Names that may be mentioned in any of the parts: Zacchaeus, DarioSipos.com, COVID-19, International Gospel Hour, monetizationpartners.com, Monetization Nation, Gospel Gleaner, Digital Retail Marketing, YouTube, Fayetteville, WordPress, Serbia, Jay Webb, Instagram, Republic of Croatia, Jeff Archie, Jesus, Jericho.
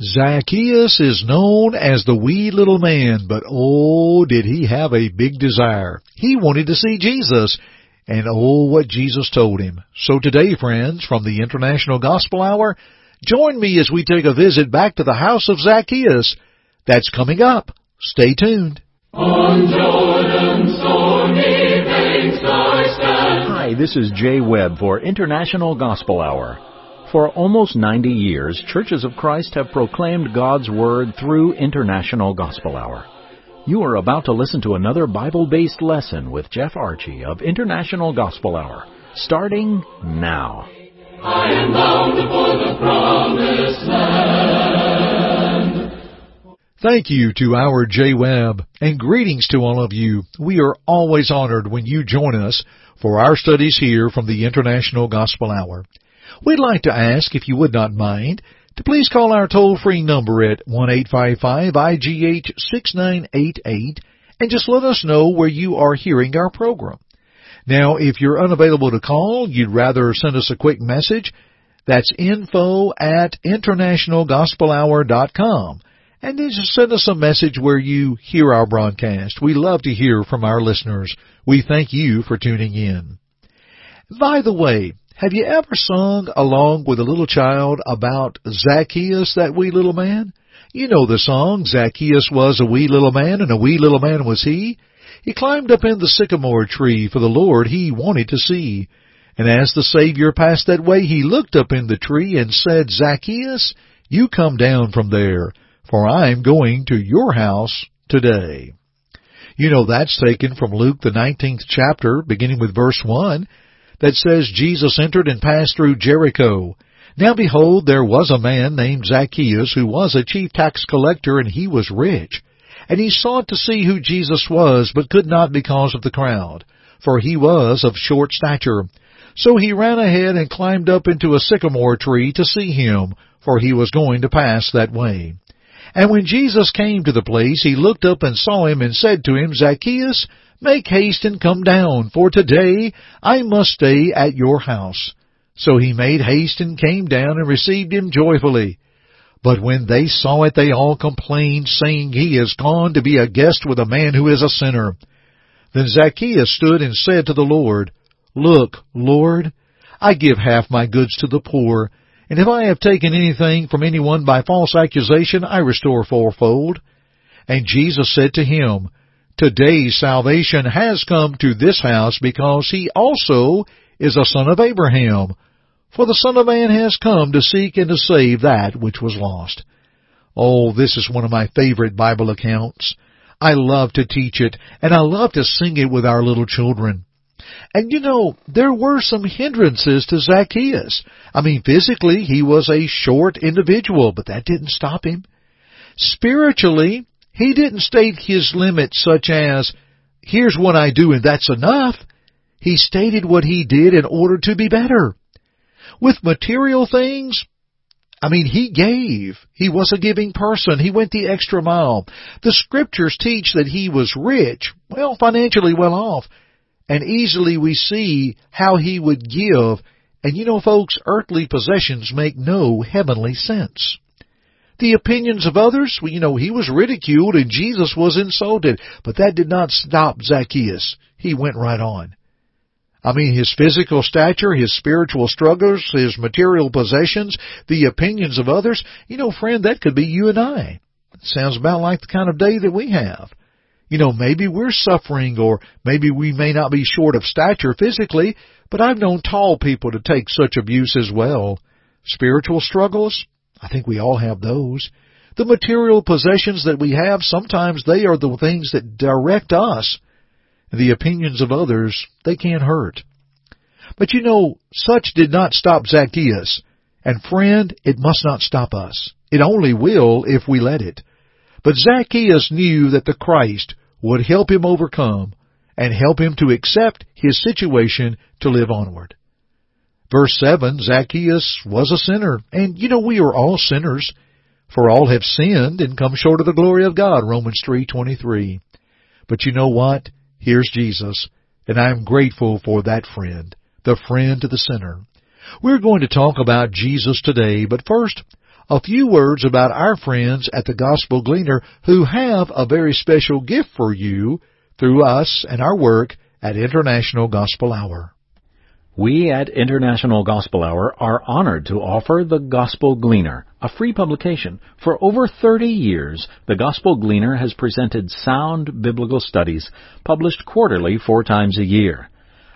Zacchaeus is known as the wee little man, but oh, did he have a big desire. He wanted to see Jesus, and oh, what Jesus told him. So today, friends, from the International Gospel Hour, join me as we take a visit back to the house of Zacchaeus. That's coming up. Stay tuned. On Jordan's stormy banks I stand. Hi, this is Jay Webb for International Gospel Hour. For almost 90 years, Churches of Christ have proclaimed God's Word through International Gospel Hour. You are about to listen to another Bible-based lesson with Jeff Archie of International Gospel Hour, starting now. I am bound for the promised land. Thank you to our J. Webb, and greetings to all of you. We are always honored when you join us for our studies here from the International Gospel Hour. We'd like to ask, if you would not mind, to please call our toll-free number at 1-855-IGH-6988 and just let us know where you are hearing our program. Now, if you're unavailable to call, you'd rather send us a quick message, that's info@internationalgospelhour.com, and then just send us a message where you hear our broadcast. We love to hear from our listeners. We thank you for tuning in. By the way, have you ever sung along with a little child about Zacchaeus, that wee little man? You know the song, Zacchaeus was a wee little man, and a wee little man was he. He climbed up in the sycamore tree, for the Lord he wanted to see. And as the Savior passed that way, he looked up in the tree and said, Zacchaeus, you come down from there, for I am going to your house today. You know that's taken from Luke, the 19th chapter, beginning with verse 1. That says, Jesus entered and passed through Jericho. Now behold, there was a man named Zacchaeus, who was a chief tax collector, and he was rich. And he sought to see who Jesus was, but could not because of the crowd, for he was of short stature. So he ran ahead and climbed up into a sycamore tree to see him, for he was going to pass that way. And when Jesus came to the place, he looked up and saw him and said to him, Zacchaeus, make haste and come down, for today I must stay at your house. So he made haste and came down and received him joyfully. But when they saw it, they all complained, saying, He is gone to be a guest with a man who is a sinner. Then Zacchaeus stood and said to the Lord, Look, Lord, I give half my goods to the poor, and if I have taken anything from anyone by false accusation, I restore fourfold. And Jesus said to him, Today salvation has come to this house, because he also is a son of Abraham. For the Son of Man has come to seek and to save that which was lost. Oh, this is one of my favorite Bible accounts. I love to teach it, and I love to sing it with our little children. And you know, there were some hindrances to Zacchaeus. I mean, physically, he was a short individual, but that didn't stop him. Spiritually, he didn't state his limits such as, here's what I do and that's enough. He stated what he did in order to be better. With material things, I mean, he gave. He was a giving person. He went the extra mile. The Scriptures teach that he was rich, well, financially well off, and easily we see how he would give. And you know, folks, earthly possessions make no heavenly sense. The opinions of others, well, you know, he was ridiculed and Jesus was insulted, but that did not stop Zacchaeus. He went right on. I mean, his physical stature, his spiritual struggles, his material possessions, the opinions of others, you know, friend, that could be you and I. Sounds about like the kind of day that we have. You know, maybe we're suffering, or maybe we may not be short of stature physically, but I've known tall people to take such abuse as well. Spiritual struggles, I think we all have those. The material possessions that we have, sometimes they are the things that direct us. The opinions of others, they can't hurt. But you know, such did not stop Zacchaeus. And friend, it must not stop us. It only will if we let it. But Zacchaeus knew that the Christ would help him overcome and help him to accept his situation to live onward. Verse 7, Zacchaeus was a sinner, and you know we are all sinners, for all have sinned and come short of the glory of God, Romans 3:23. But you know what? Here's Jesus, and I am grateful for that friend, the friend to the sinner. We're going to talk about Jesus today, but first, a few words about our friends at the Gospel Gleaner who have a very special gift for you through us and our work at International Gospel Hour. We at International Gospel Hour are honored to offer the Gospel Gleaner, a free publication. For over 30 years, the Gospel Gleaner has presented sound biblical studies, published quarterly 4 times a year.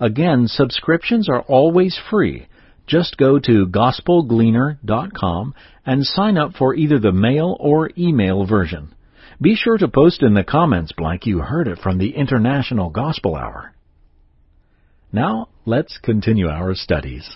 Again, subscriptions are always free. Just go to gospelgleaner.com and sign up for either the mail or email version. Be sure to post in the comments blank you heard it from the International Gospel Hour. Now, let's continue our studies.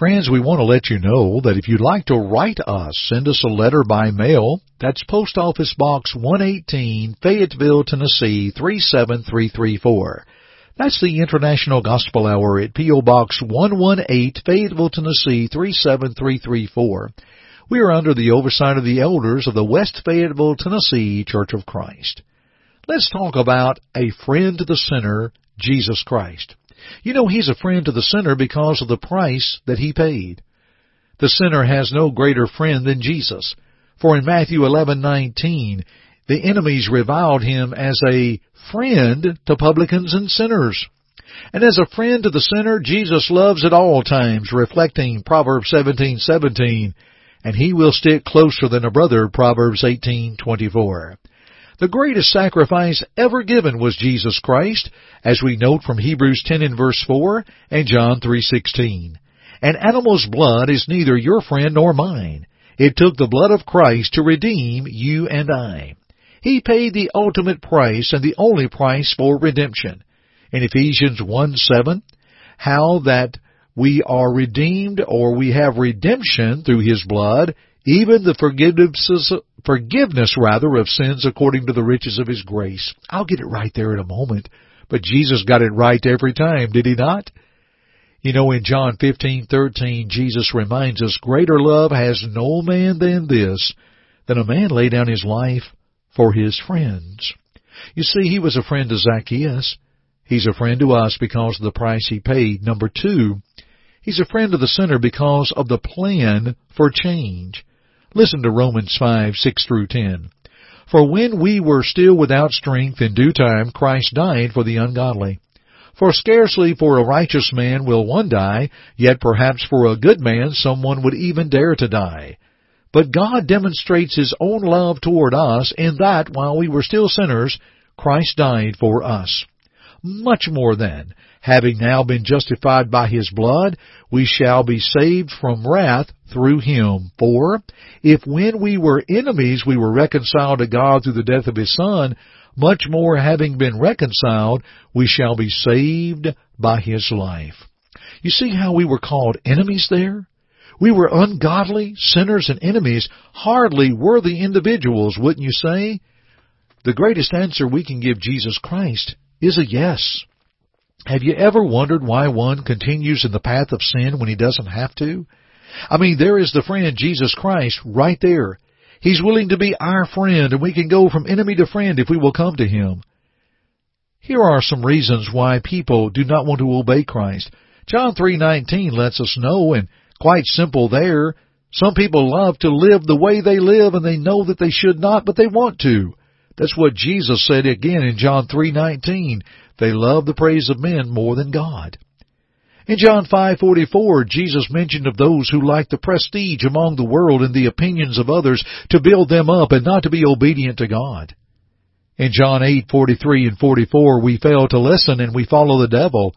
Friends, we want to let you know that if you'd like to write us, send us a letter by mail. That's Post Office Box 118, Fayetteville, Tennessee, 37334. That's the International Gospel Hour at P.O. Box 118, Fayetteville, Tennessee, 37334. We are under the oversight of the elders of the West Fayetteville, Tennessee Church of Christ. Let's talk about a friend to the sinner, Jesus Christ. You know, He's a friend to the sinner because of the price that He paid. The sinner has no greater friend than Jesus. For in Matthew 11:19, the enemies reviled Him as a friend to publicans and sinners. And as a friend to the sinner, Jesus loves at all times, reflecting Proverbs 17:17, and He will stick closer than a brother, Proverbs 18:24. The greatest sacrifice ever given was Jesus Christ, as we note from Hebrews 10 and verse 4 and John 3:16. An animal's blood is neither your friend nor mine. It took the blood of Christ to redeem you and I. He paid the ultimate price and the only price for redemption. In Ephesians 1:7, how that we are redeemed, or we have redemption through His blood, even the forgiveness of sins according to the riches of His grace. I'll get it right there in a moment. But Jesus got it right every time, did He not? You know, in John 15:13, Jesus reminds us, greater love has no man than this, than a man lay down his life for his friends. You see, He was a friend to Zacchaeus. He's a friend to us because of the price He paid. Number two, He's a friend to the sinner because of the plan for change. Listen to Romans 5:6-10. For when we were still without strength, in due time Christ died for the ungodly. For scarcely for a righteous man will one die, yet perhaps for a good man someone would even dare to die. But God demonstrates His own love toward us in that while we were still sinners, Christ died for us. Much more then, having now been justified by His blood, we shall be saved from wrath through Him. For if when we were enemies we were reconciled to God through the death of His Son, much more having been reconciled, we shall be saved by His life. You see how we were called enemies there? We were ungodly, sinners and enemies, hardly worthy individuals, wouldn't you say? The greatest answer we can give Jesus Christ is a yes. Have you ever wondered why one continues in the path of sin when he doesn't have to? I mean, there is the friend, Jesus Christ, right there. He's willing to be our friend, and we can go from enemy to friend if we will come to Him. Here are some reasons why people do not want to obey Christ. John 3:19 lets us know, and quite simple there, some people love to live the way they live, and they know that they should not, but they want to. That's what Jesus said again in John 3:19. They love the praise of men more than God. In John 5:44, Jesus mentioned of those who like the prestige among the world and the opinions of others to build them up and not to be obedient to God. In John 8:43 and 44, we fail to listen and we follow the devil.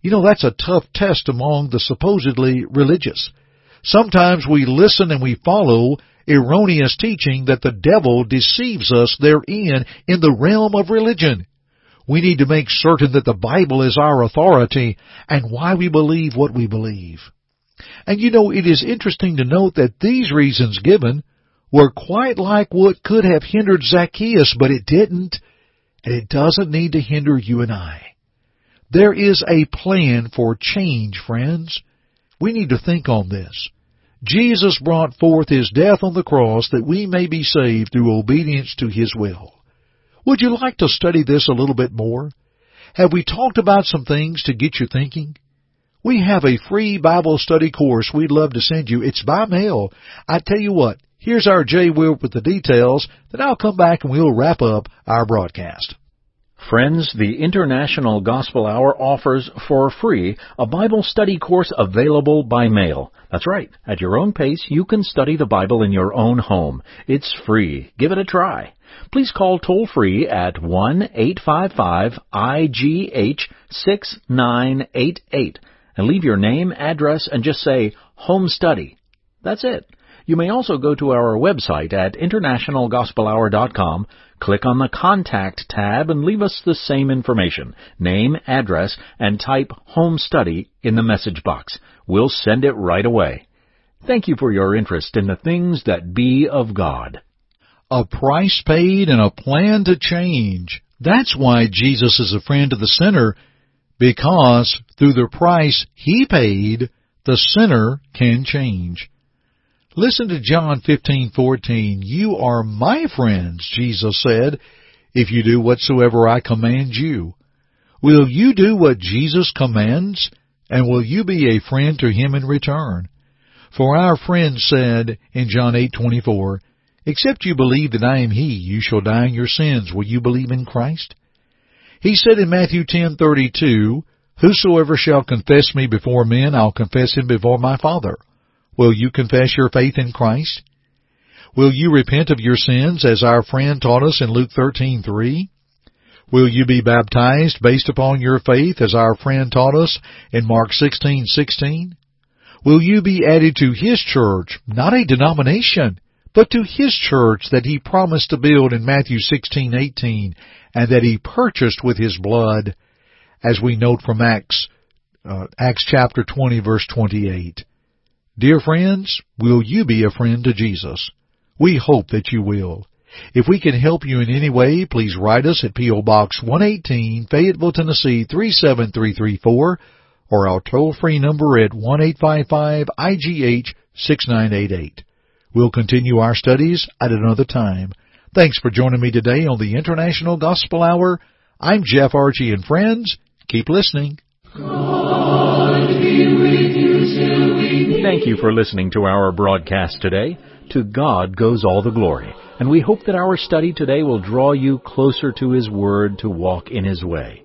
You know, that's a tough test among the supposedly religious. Sometimes we listen and we follow erroneous teaching that the devil deceives us therein in the realm of religion. We need to make certain that the Bible is our authority and why we believe what we believe. And you know, it is interesting to note that these reasons given were quite like what could have hindered Zacchaeus, but it didn't, and it doesn't need to hinder you and I. There is a plan for change, friends. We need to think on this. Jesus brought forth His death on the cross that we may be saved through obedience to His will. Would you like to study this a little bit more? Have we talked about some things to get you thinking? We have a free Bible study course we'd love to send you. It's by mail. I tell you what, here's our Jay Webb with the details, then I'll come back and we'll wrap up our broadcast. Friends, the International Gospel Hour offers for free a Bible study course available by mail. That's right. At your own pace, you can study the Bible in your own home. It's free. Give it a try. Please call toll-free at 1-855-IGH-6988 and leave your name, address, and just say, Home Study. That's it. You may also go to our website at internationalgospelhour.com, click on the Contact tab, and leave us the same information, name, address, and type Home Study in the message box. We'll send it right away. Thank you for your interest in the things that be of God. A price paid and a plan to change. That's why Jesus is a friend of the sinner, because through the price He paid, the sinner can change. Listen to John 15:14. You are my friends, Jesus said, if you do whatsoever I command you. Will you do what Jesus commands? And will you be a friend to Him in return? For our friend said in John 8:24, Except you believe that I am He, you shall die in your sins. Will you believe in Christ? He said in Matthew 10:32, Whosoever shall confess me before men, I'll confess him before my Father. Will you confess your faith in Christ? Will you repent of your sins as our friend taught us in Luke 13:3? Will you be baptized based upon your faith as our friend taught us in Mark 16:16? Will you be added to His church, not a denomination, but to His church that He promised to build in Matthew 16:18 and that He purchased with His blood, as we note from Acts chapter 20, verse 28? Dear friends, will you be a friend to Jesus? We hope that you will. If we can help you in any way, please write us at P.O. Box 118, Fayetteville, Tennessee 37334, or our toll-free number at 1-855-IGH-6988. We'll continue our studies at another time. Thanks for joining me today on the International Gospel Hour. I'm Jeff Archie, and friends, keep listening. God be with you till we meet. Thank you for listening to our broadcast today. To God goes all the glory, and we hope that our study today will draw you closer to His Word to walk in His way.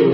you.